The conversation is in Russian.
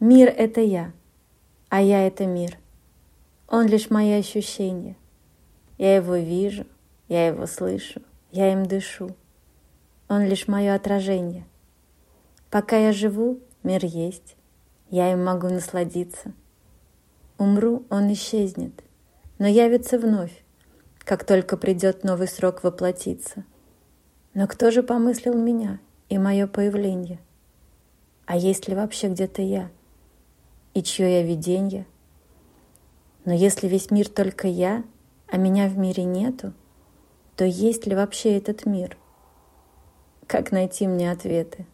Мир — это я, а я — это мир. Он лишь мои ощущения. Я его вижу, я его слышу, я им дышу. Он лишь мое отражение. Пока я живу, мир есть, я им могу насладиться. Умру, он исчезнет, но явится вновь, как только придет новый срок воплотиться. Но кто же помыслил меня и мое появление? А есть ли вообще где-то я? И чье я виденье? Но если весь мир только я, а меня в мире нету, то есть ли вообще этот мир? Как найти мне ответы?